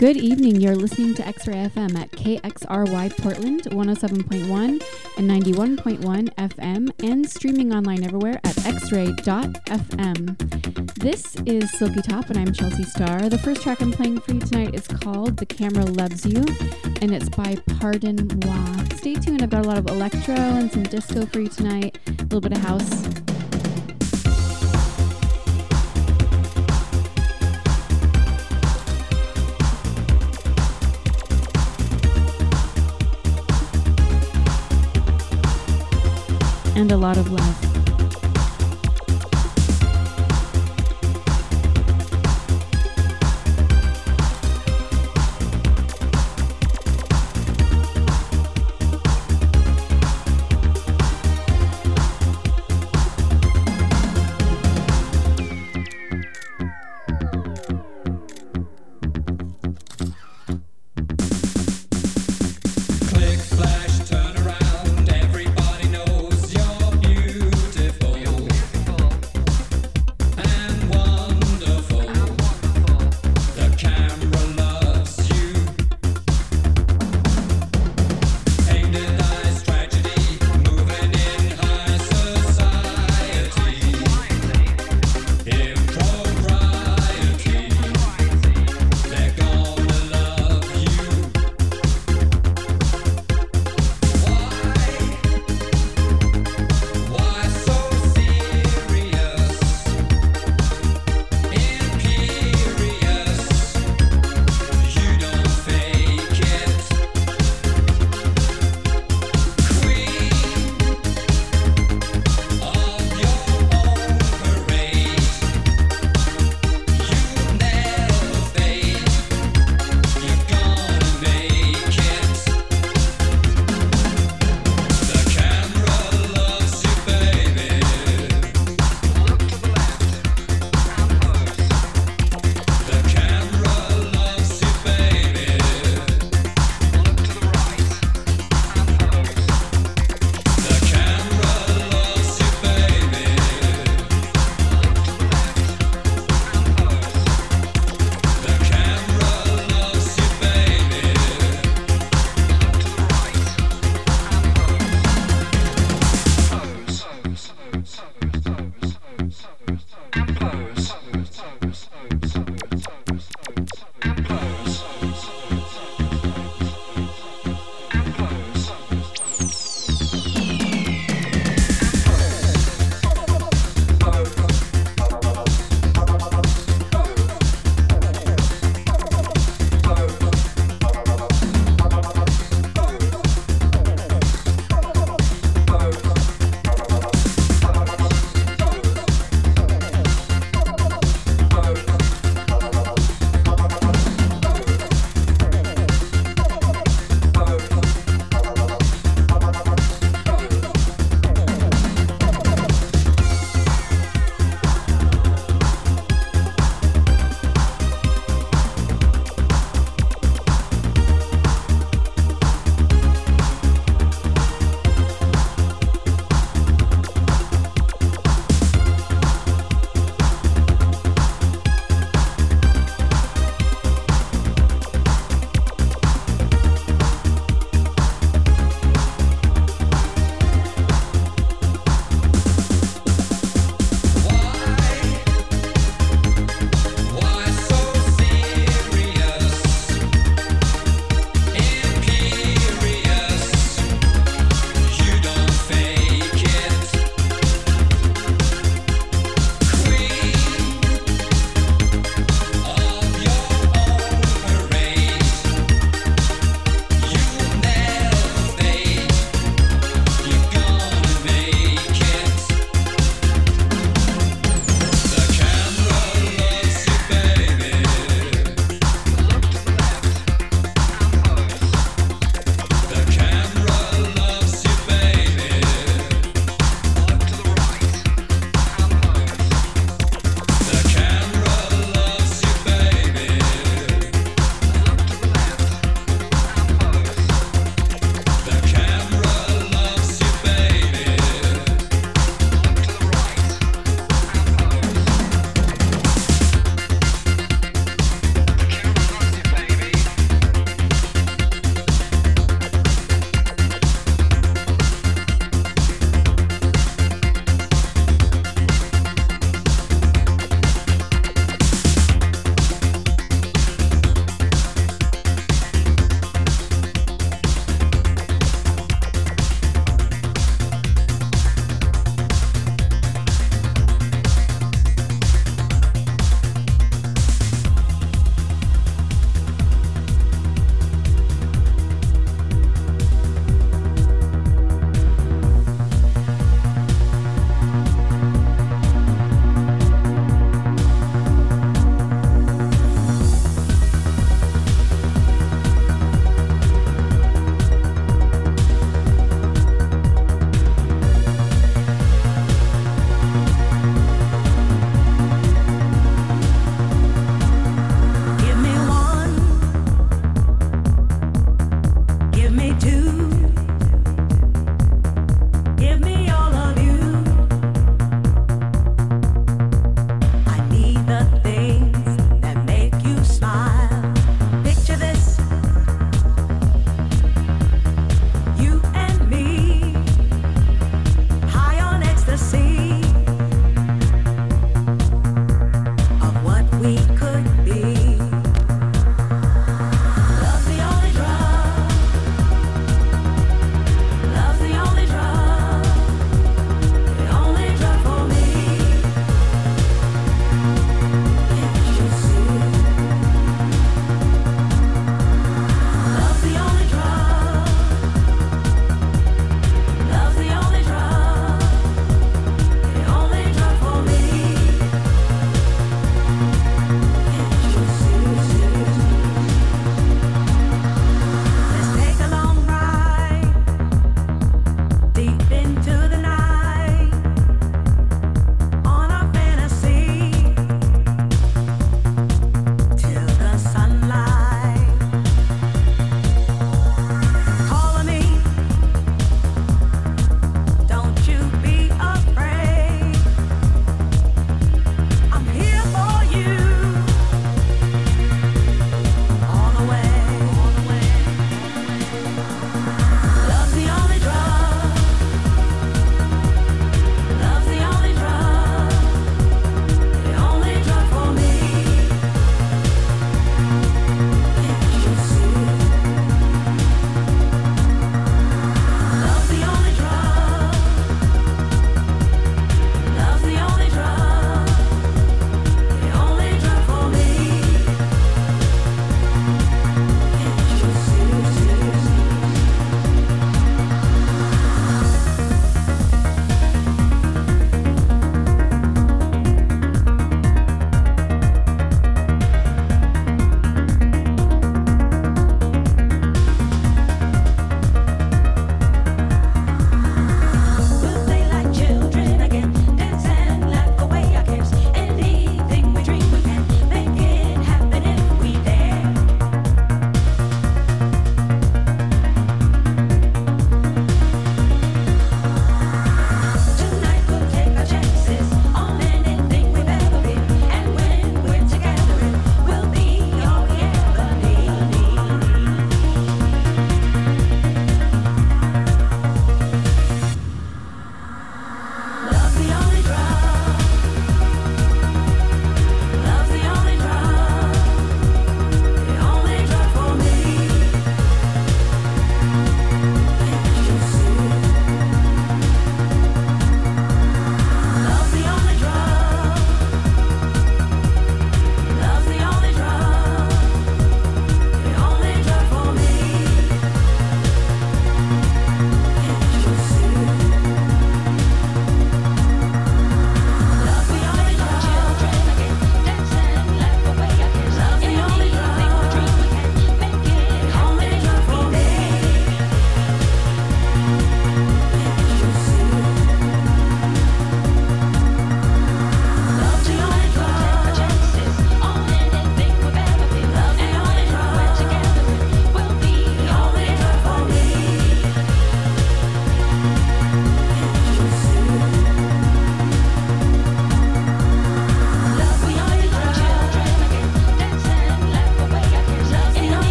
Good evening. You're listening to X-Ray FM at KXRY Portland 107.1 and 91.1 FM and streaming online everywhere at xray.fm. This is Silky Top and I'm Chelsea Starr. The first track I'm playing for you tonight is called The Camera Loves You and it's by Pardon Moi. Stay tuned. I've got a lot of electro and some disco for you tonight, a little bit of house. And a lot of love. Click, flash, turn around, everybody knows you're beautiful.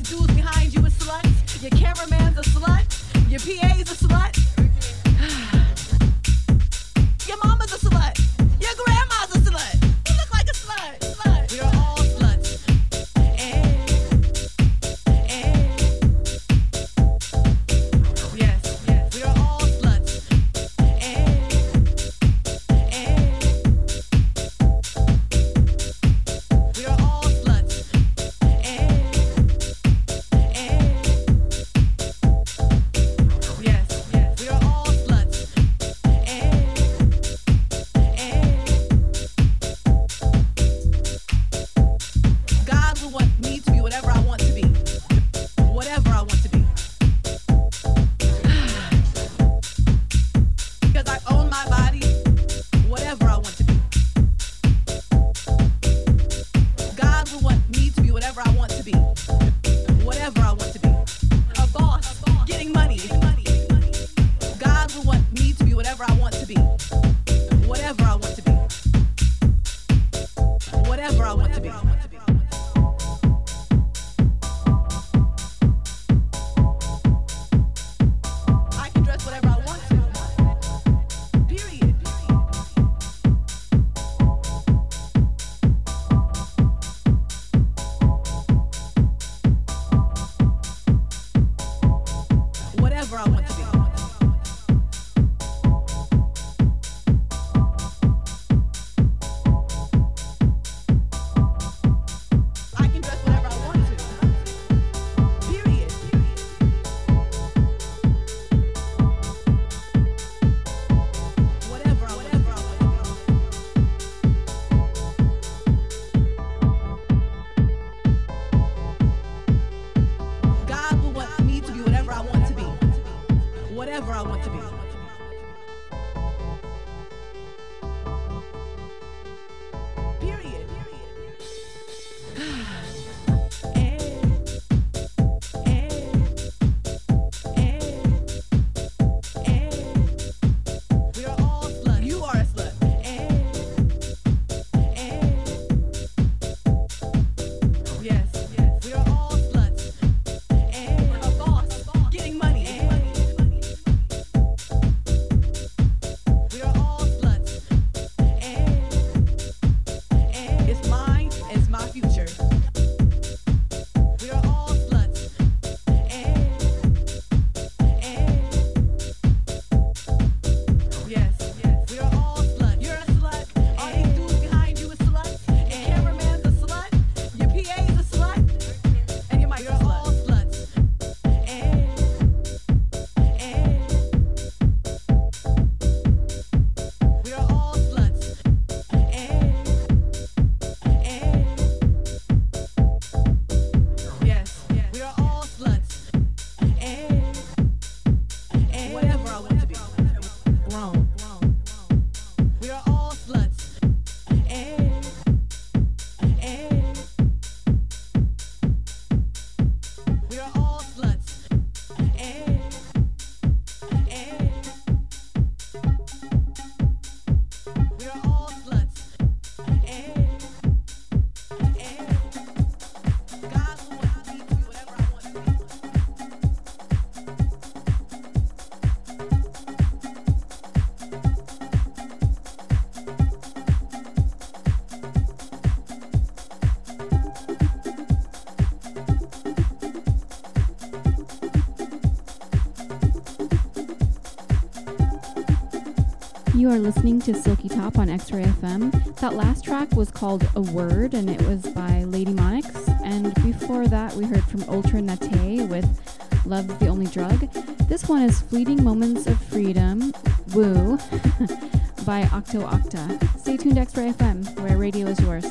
these dudes behind you are sluts. Your cameraman's a slut. Your PA's a slut. Your mama's a slut. Your grandma's a slut. You look like a slut. Slut. We are all sluts. Yes, yes. We are all sluts. We are all sluts. Yes, yes. We are all sluts. God will want me to be whatever I want to be. Whatever I want to be. Because I own my body, whatever I want to be. God will want me to be whatever I want to be. Whatever I want to be. A boss, getting money. God will want me to be whatever I want to be. Whatever I want to be. Whatever I want to be. I can dress whatever I want to. Period. Whatever I want to be. I can dress whatever I want to. Period. Whatever I want to be. God will want me to be whatever I want to be. Whatever I want to be. Period. We are all sluts. You are a slut. Yes, yes. We are all sluts. A boss, getting money. We are all sluts. It's mine, it's my future. We are all sluts. Yes, yes. We are all sluts. You're a slut. All these dudes behind you are sluts. Your cameraman's a slut. Your PA's a slut. And your mic's a slut. You're all sluts. We are all sluts. Yes, yes. We are all sluts. Whatever I want to be. Wrong. We are all sluts. We are all sluts. We are all sluts. God will want me to be whatever I want to be. You are listening to Silky Top on X-Ray FM. That last track was called A Word, and it was by Lady Monix. And before that, we heard from Ultra Nate with Love's the Only Drug. This one is Fleeting Moments of Freedom, Woo, by Octo Octa. Stay tuned to X-Ray FM, where radio is yours.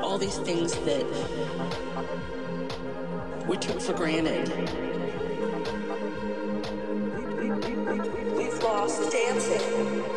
All these things that we took for granted. We've lost dancing.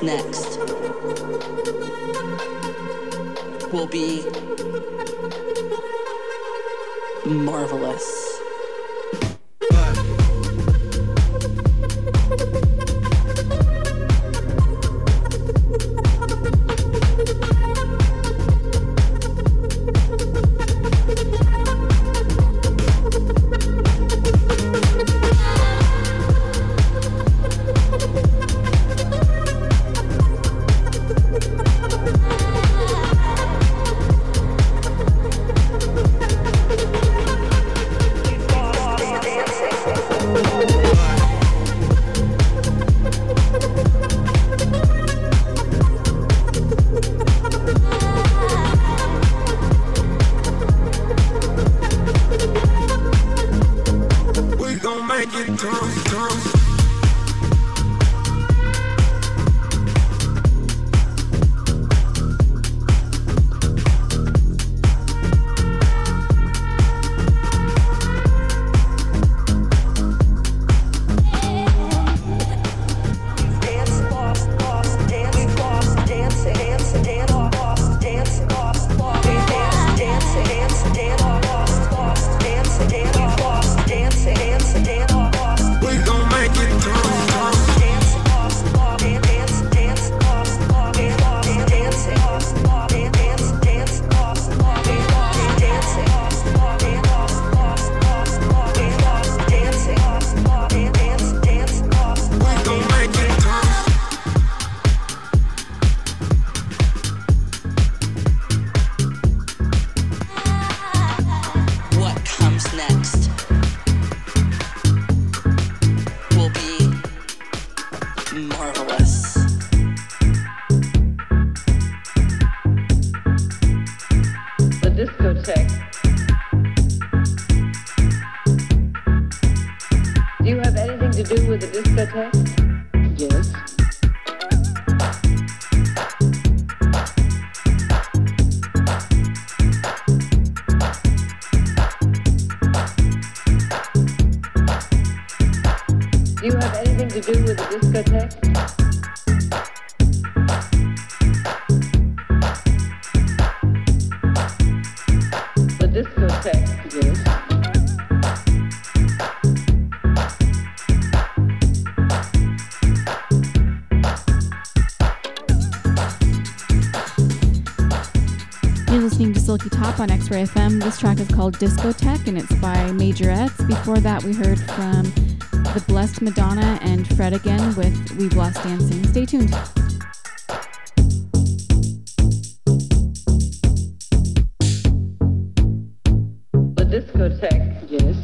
Next will be marvelous. You're listening to Silky Top on X-Ray FM. This track is called Discotech, and it's by Majorettes. Before that, we heard from The Blessed Madonna and Fred Again with We've Lost Dancing. Stay tuned. The discotech, yes.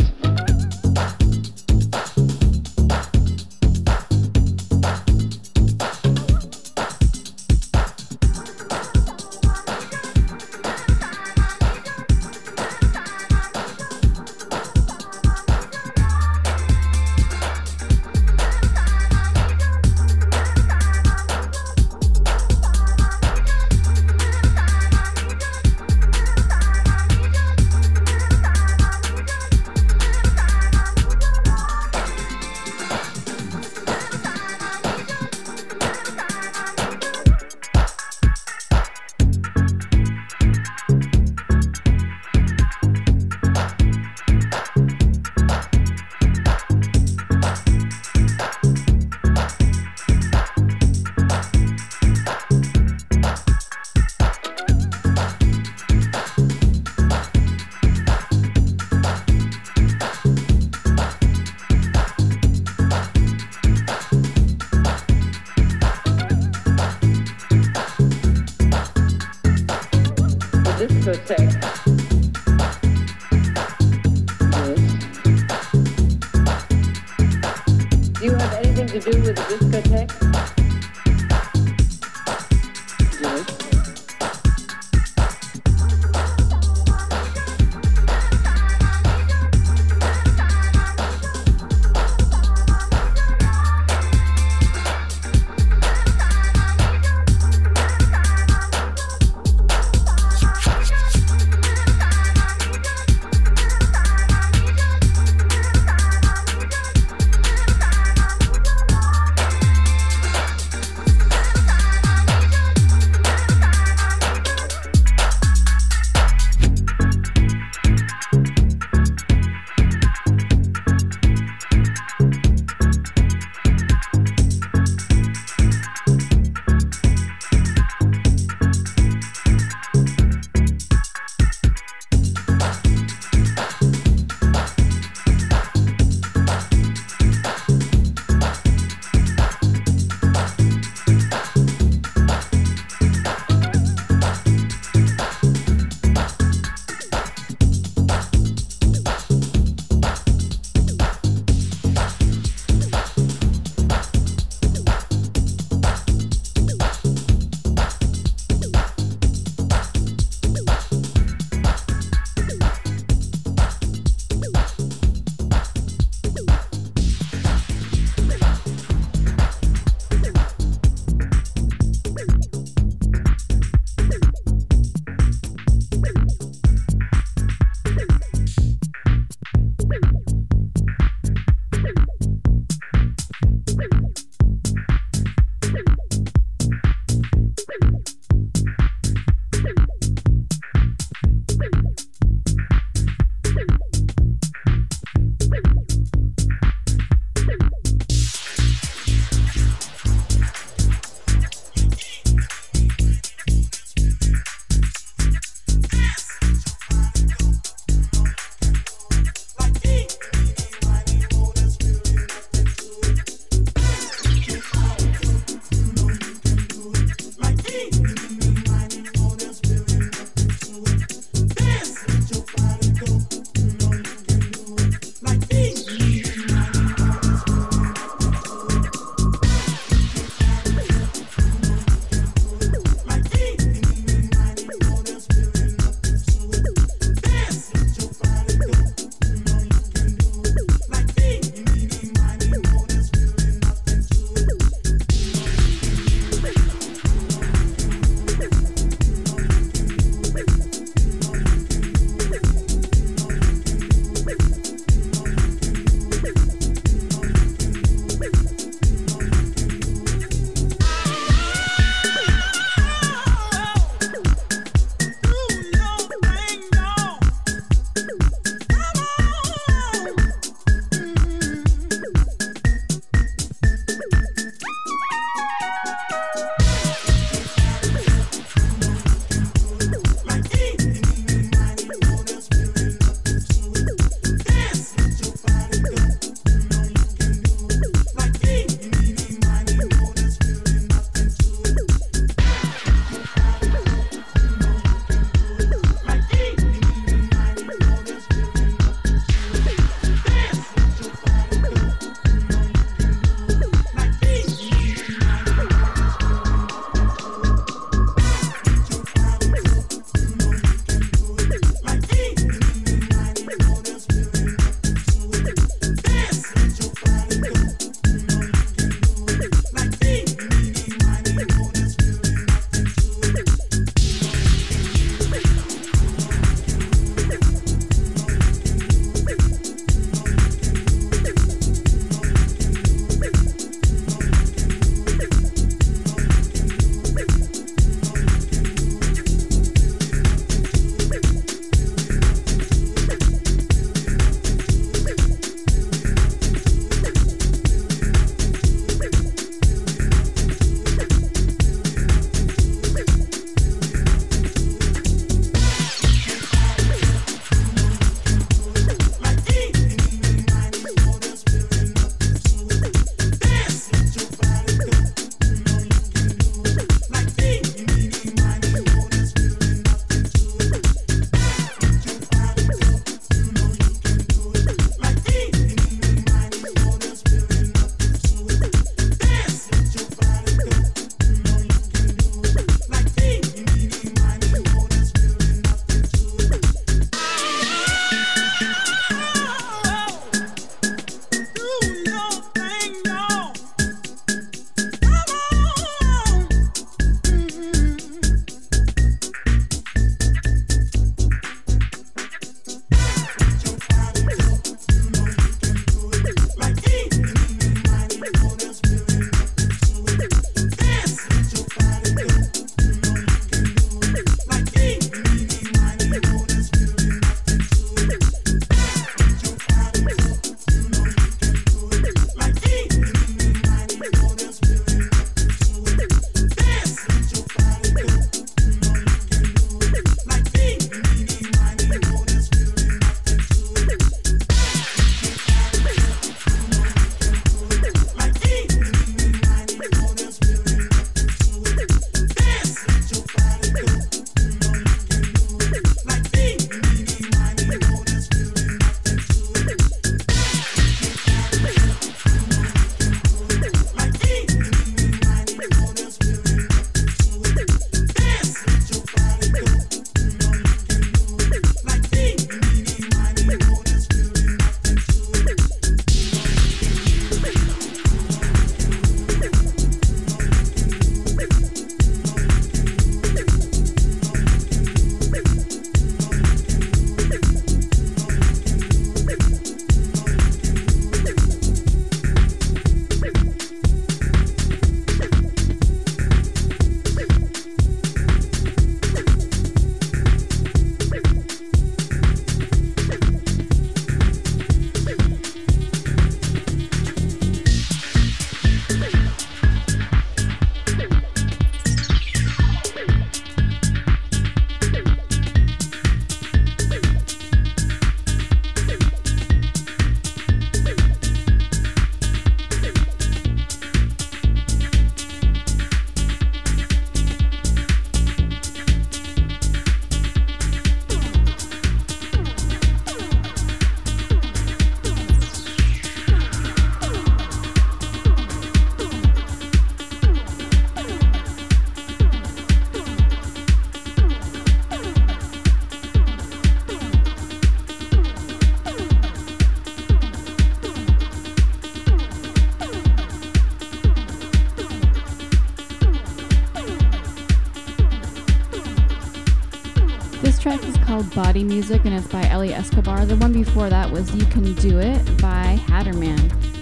This track is called Body Music and it's by Eli Escobar. The one before that was You Can Do It by Hatterman.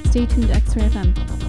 Stay tuned to X-Ray FM.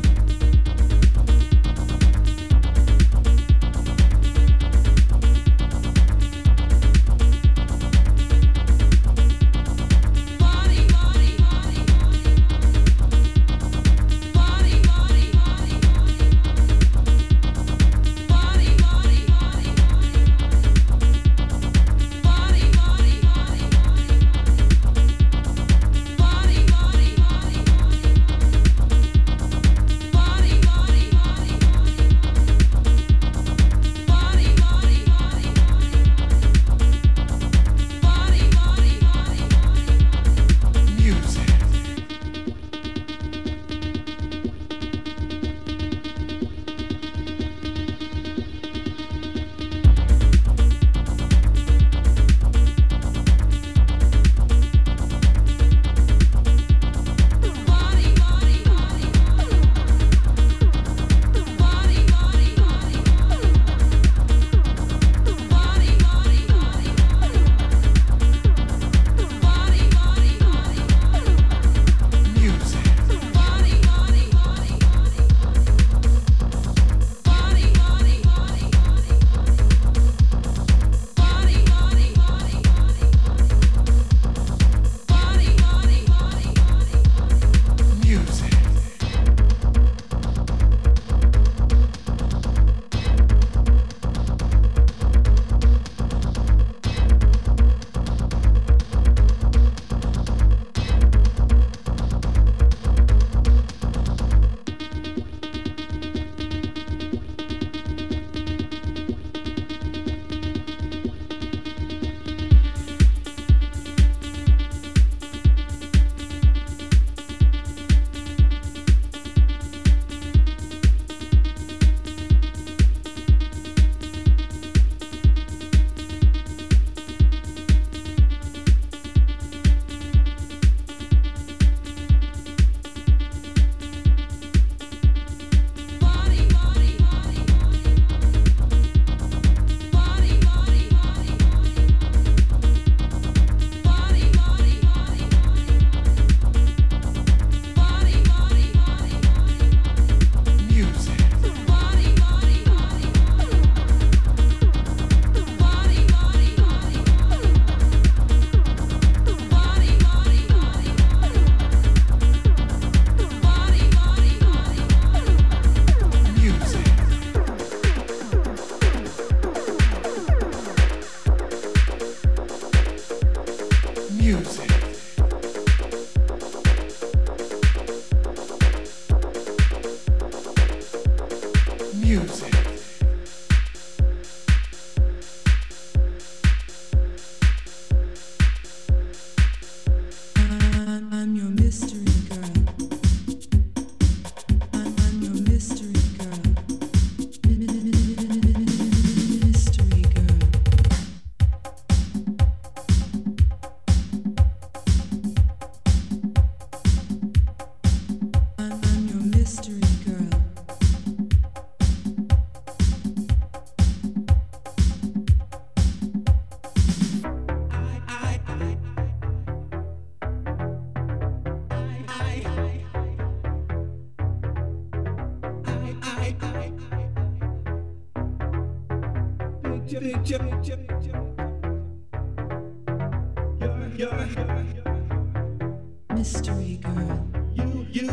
Mystery girl, you.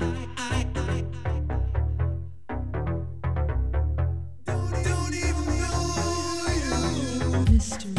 I don't even know you. Mystery.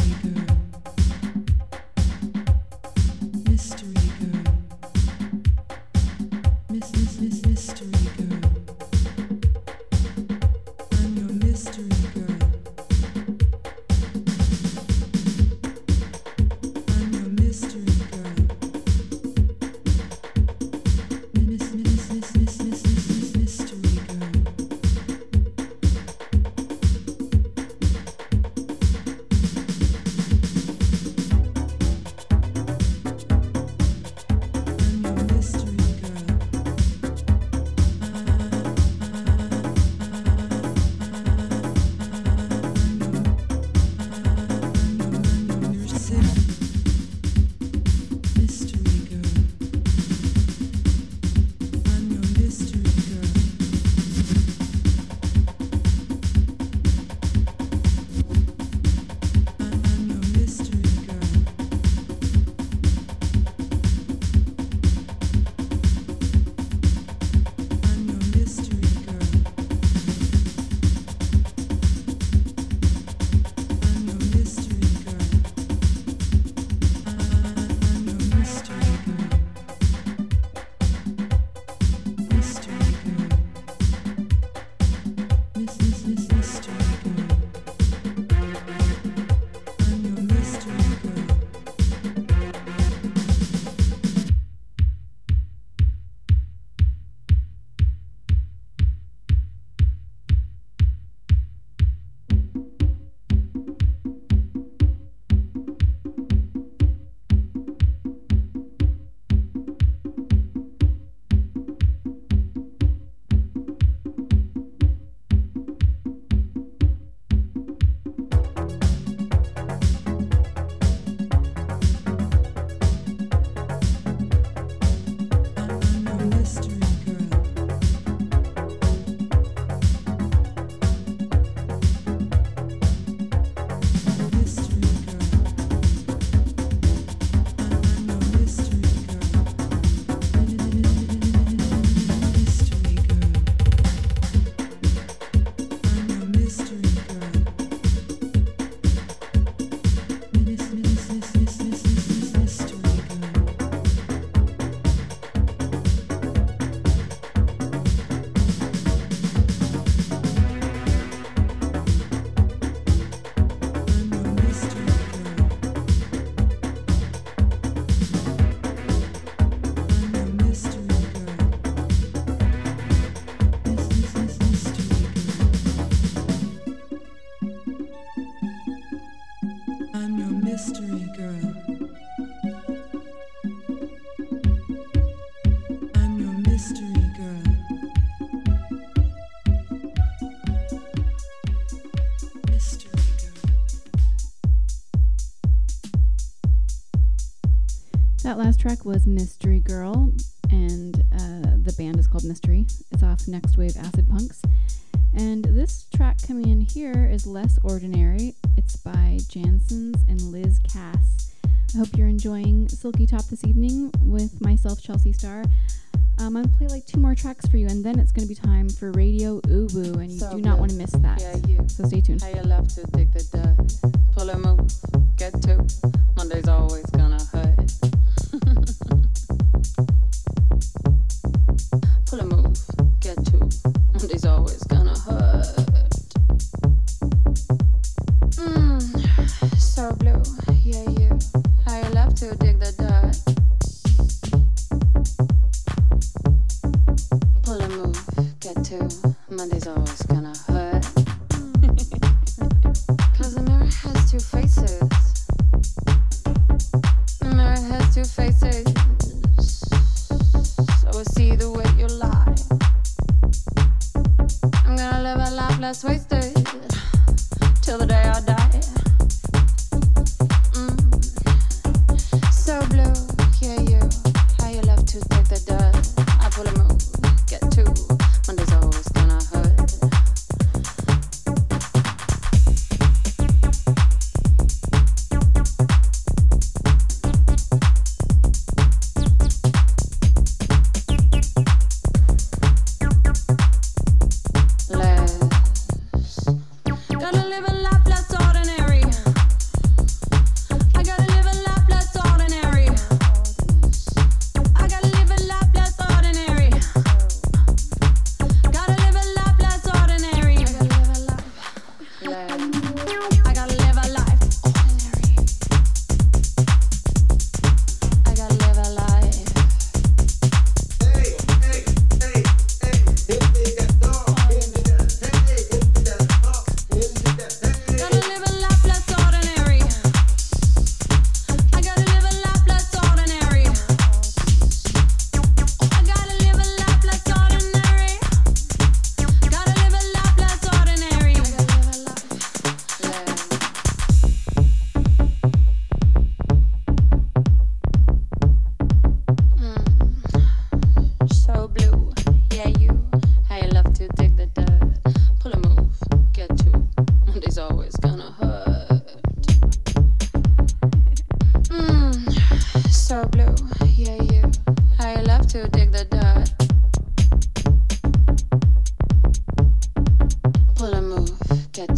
That last track was Mystery Girl, and the band is called Mystery. It's off Next Wave Acid Punks. And this track coming in here is Less Ordinary. It's by Jansons and Liz Cass. I hope you're enjoying Silky Top this evening with myself, Chelsea Starr. I'm going to play like two more tracks for you, and then it's going to be time for Radio Ubu, and you so do not want to miss that. Yeah, so stay tuned. I love to dig the dirt, pull a move, get to, Monday's always gonna hurt. Pull a move, get to, Monday's always gonna hurt. So blue, yeah, you. I love to dig the dirt. Monday's always gonna hurt. 'Cause the mirror has two faces. The mirror has two faces. So we'll see the way you lie. I'm gonna live a life less wasted till the day I die. So blue, yeah, you. How you love to take the dirt. I pull a move, get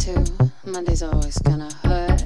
to. Monday's always gonna hurt.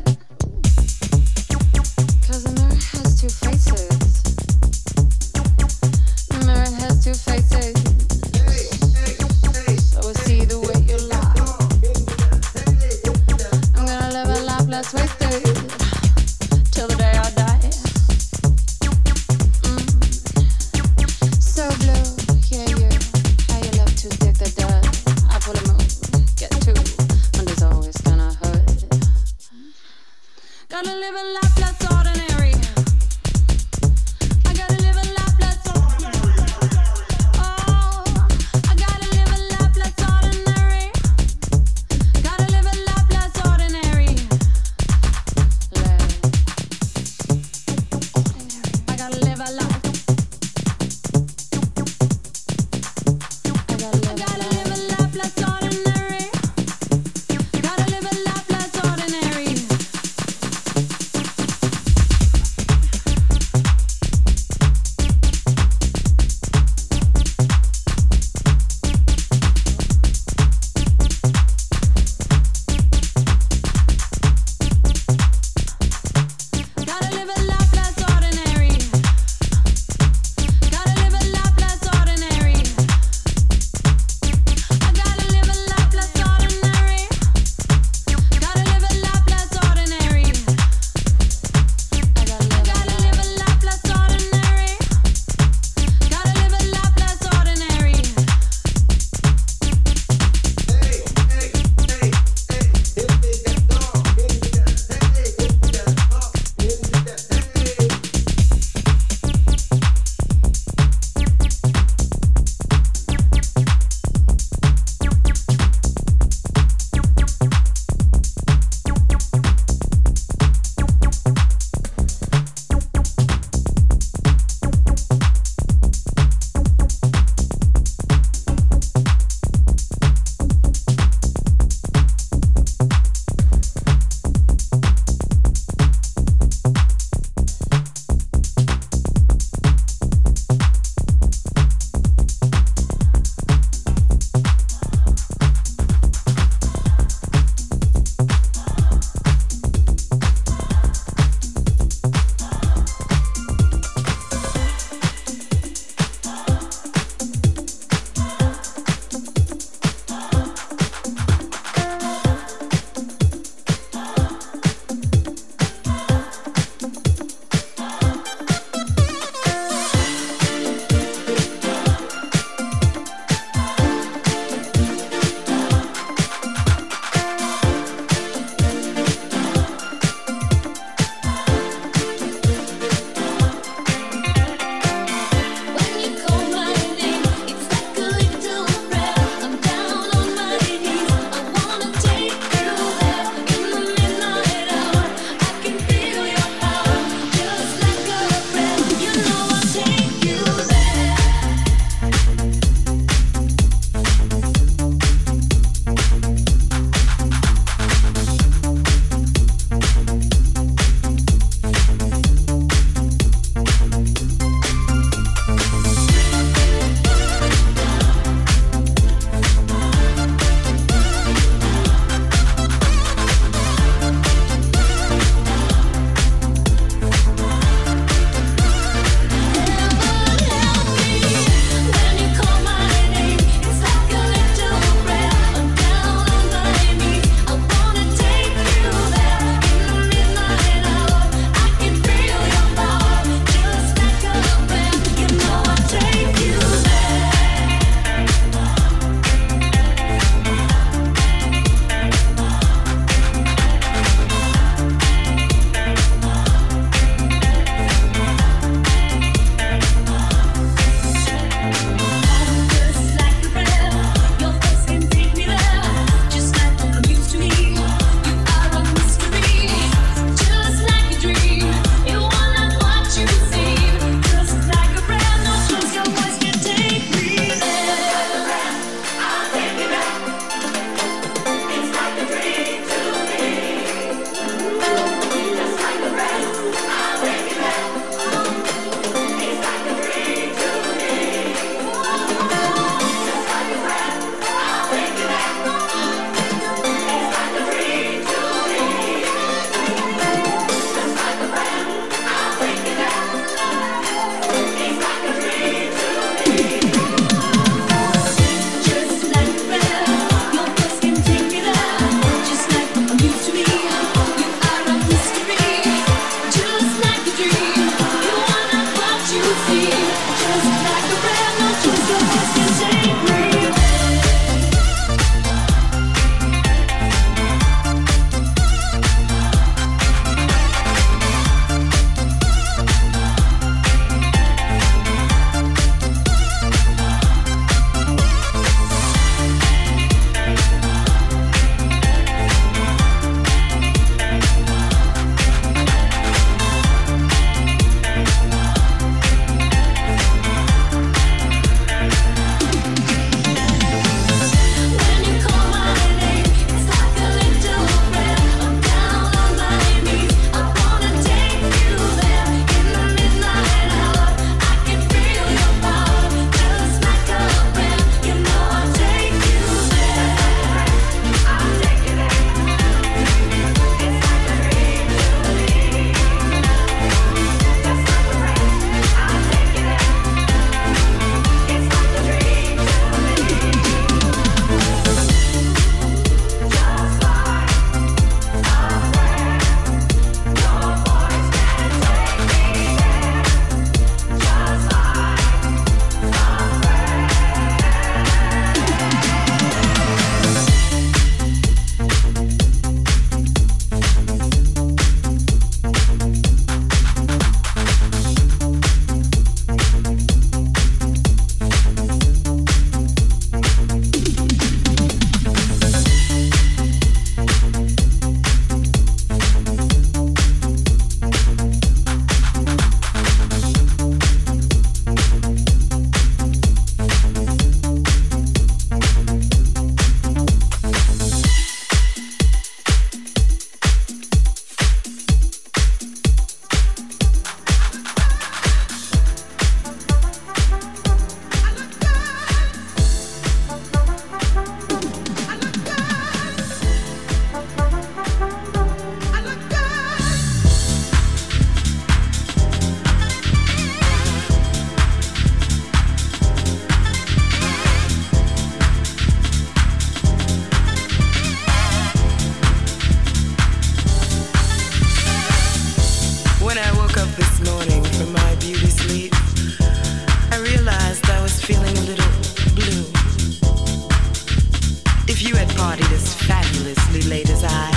If you had partied as fabulously late as I,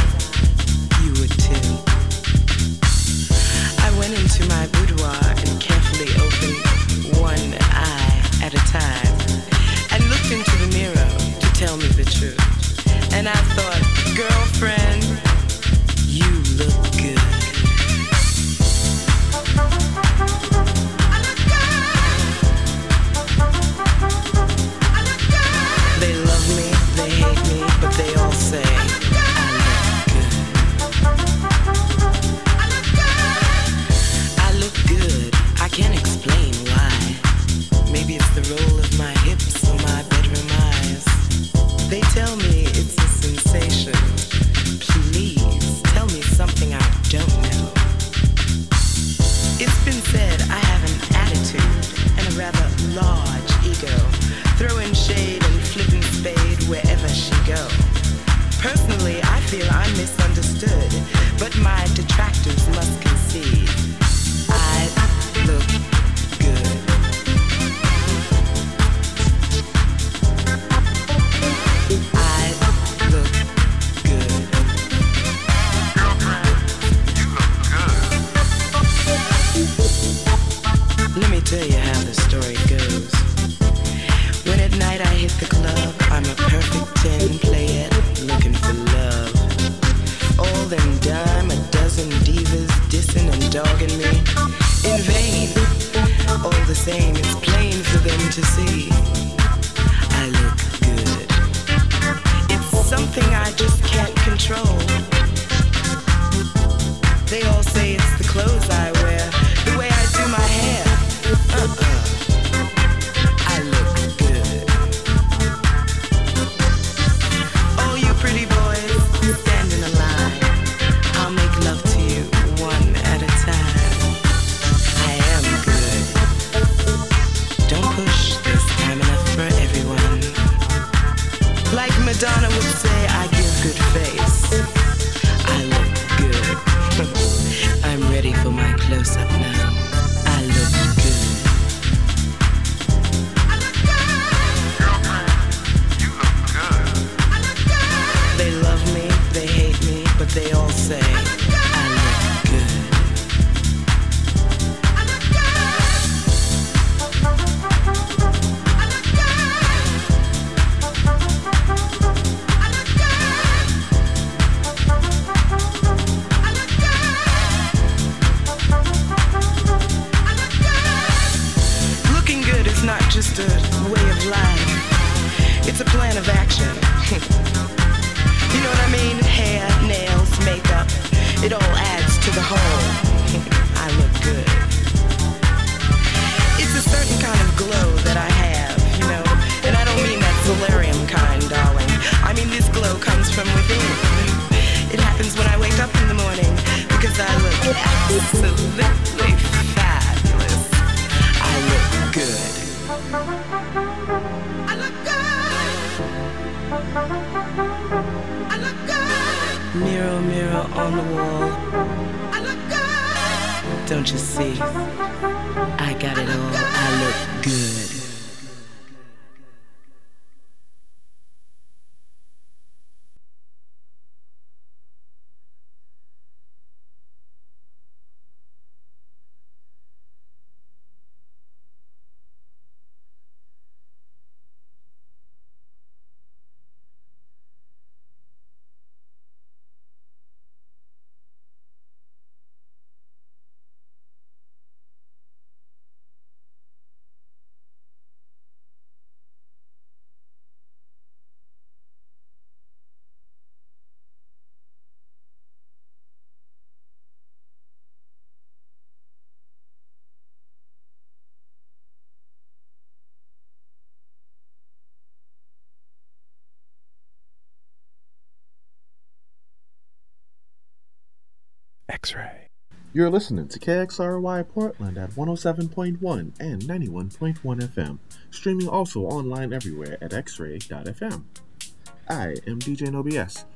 you would too. I went into my boudoir and carefully opened one eye at a time and looked into the mirror to tell me the truth. And I thought, girlfriend, you look good. Madonna would say, I give good face. I look good. I'm ready for my close-up now. I look good. I look good. Girlfriend, you look good. I look good. They love me, they hate me, but they all say, it's a plan of action. You know what I mean? Hair, nails, makeup, it all adds to the whole. I look good. It's a certain kind of glow that I have, you know, and I don't mean that solarium kind, darling. I mean this glow comes from within. It happens when I wake up in the morning because I look absolutely fabulous. I look good. Mirror, mirror on the wall, I look good. Don't you see? I got it all. I look good. X-Ray. You're listening to KXRY Portland at 107.1 and 91.1 FM, streaming also online everywhere at xray.fm. I am DJ NoBS,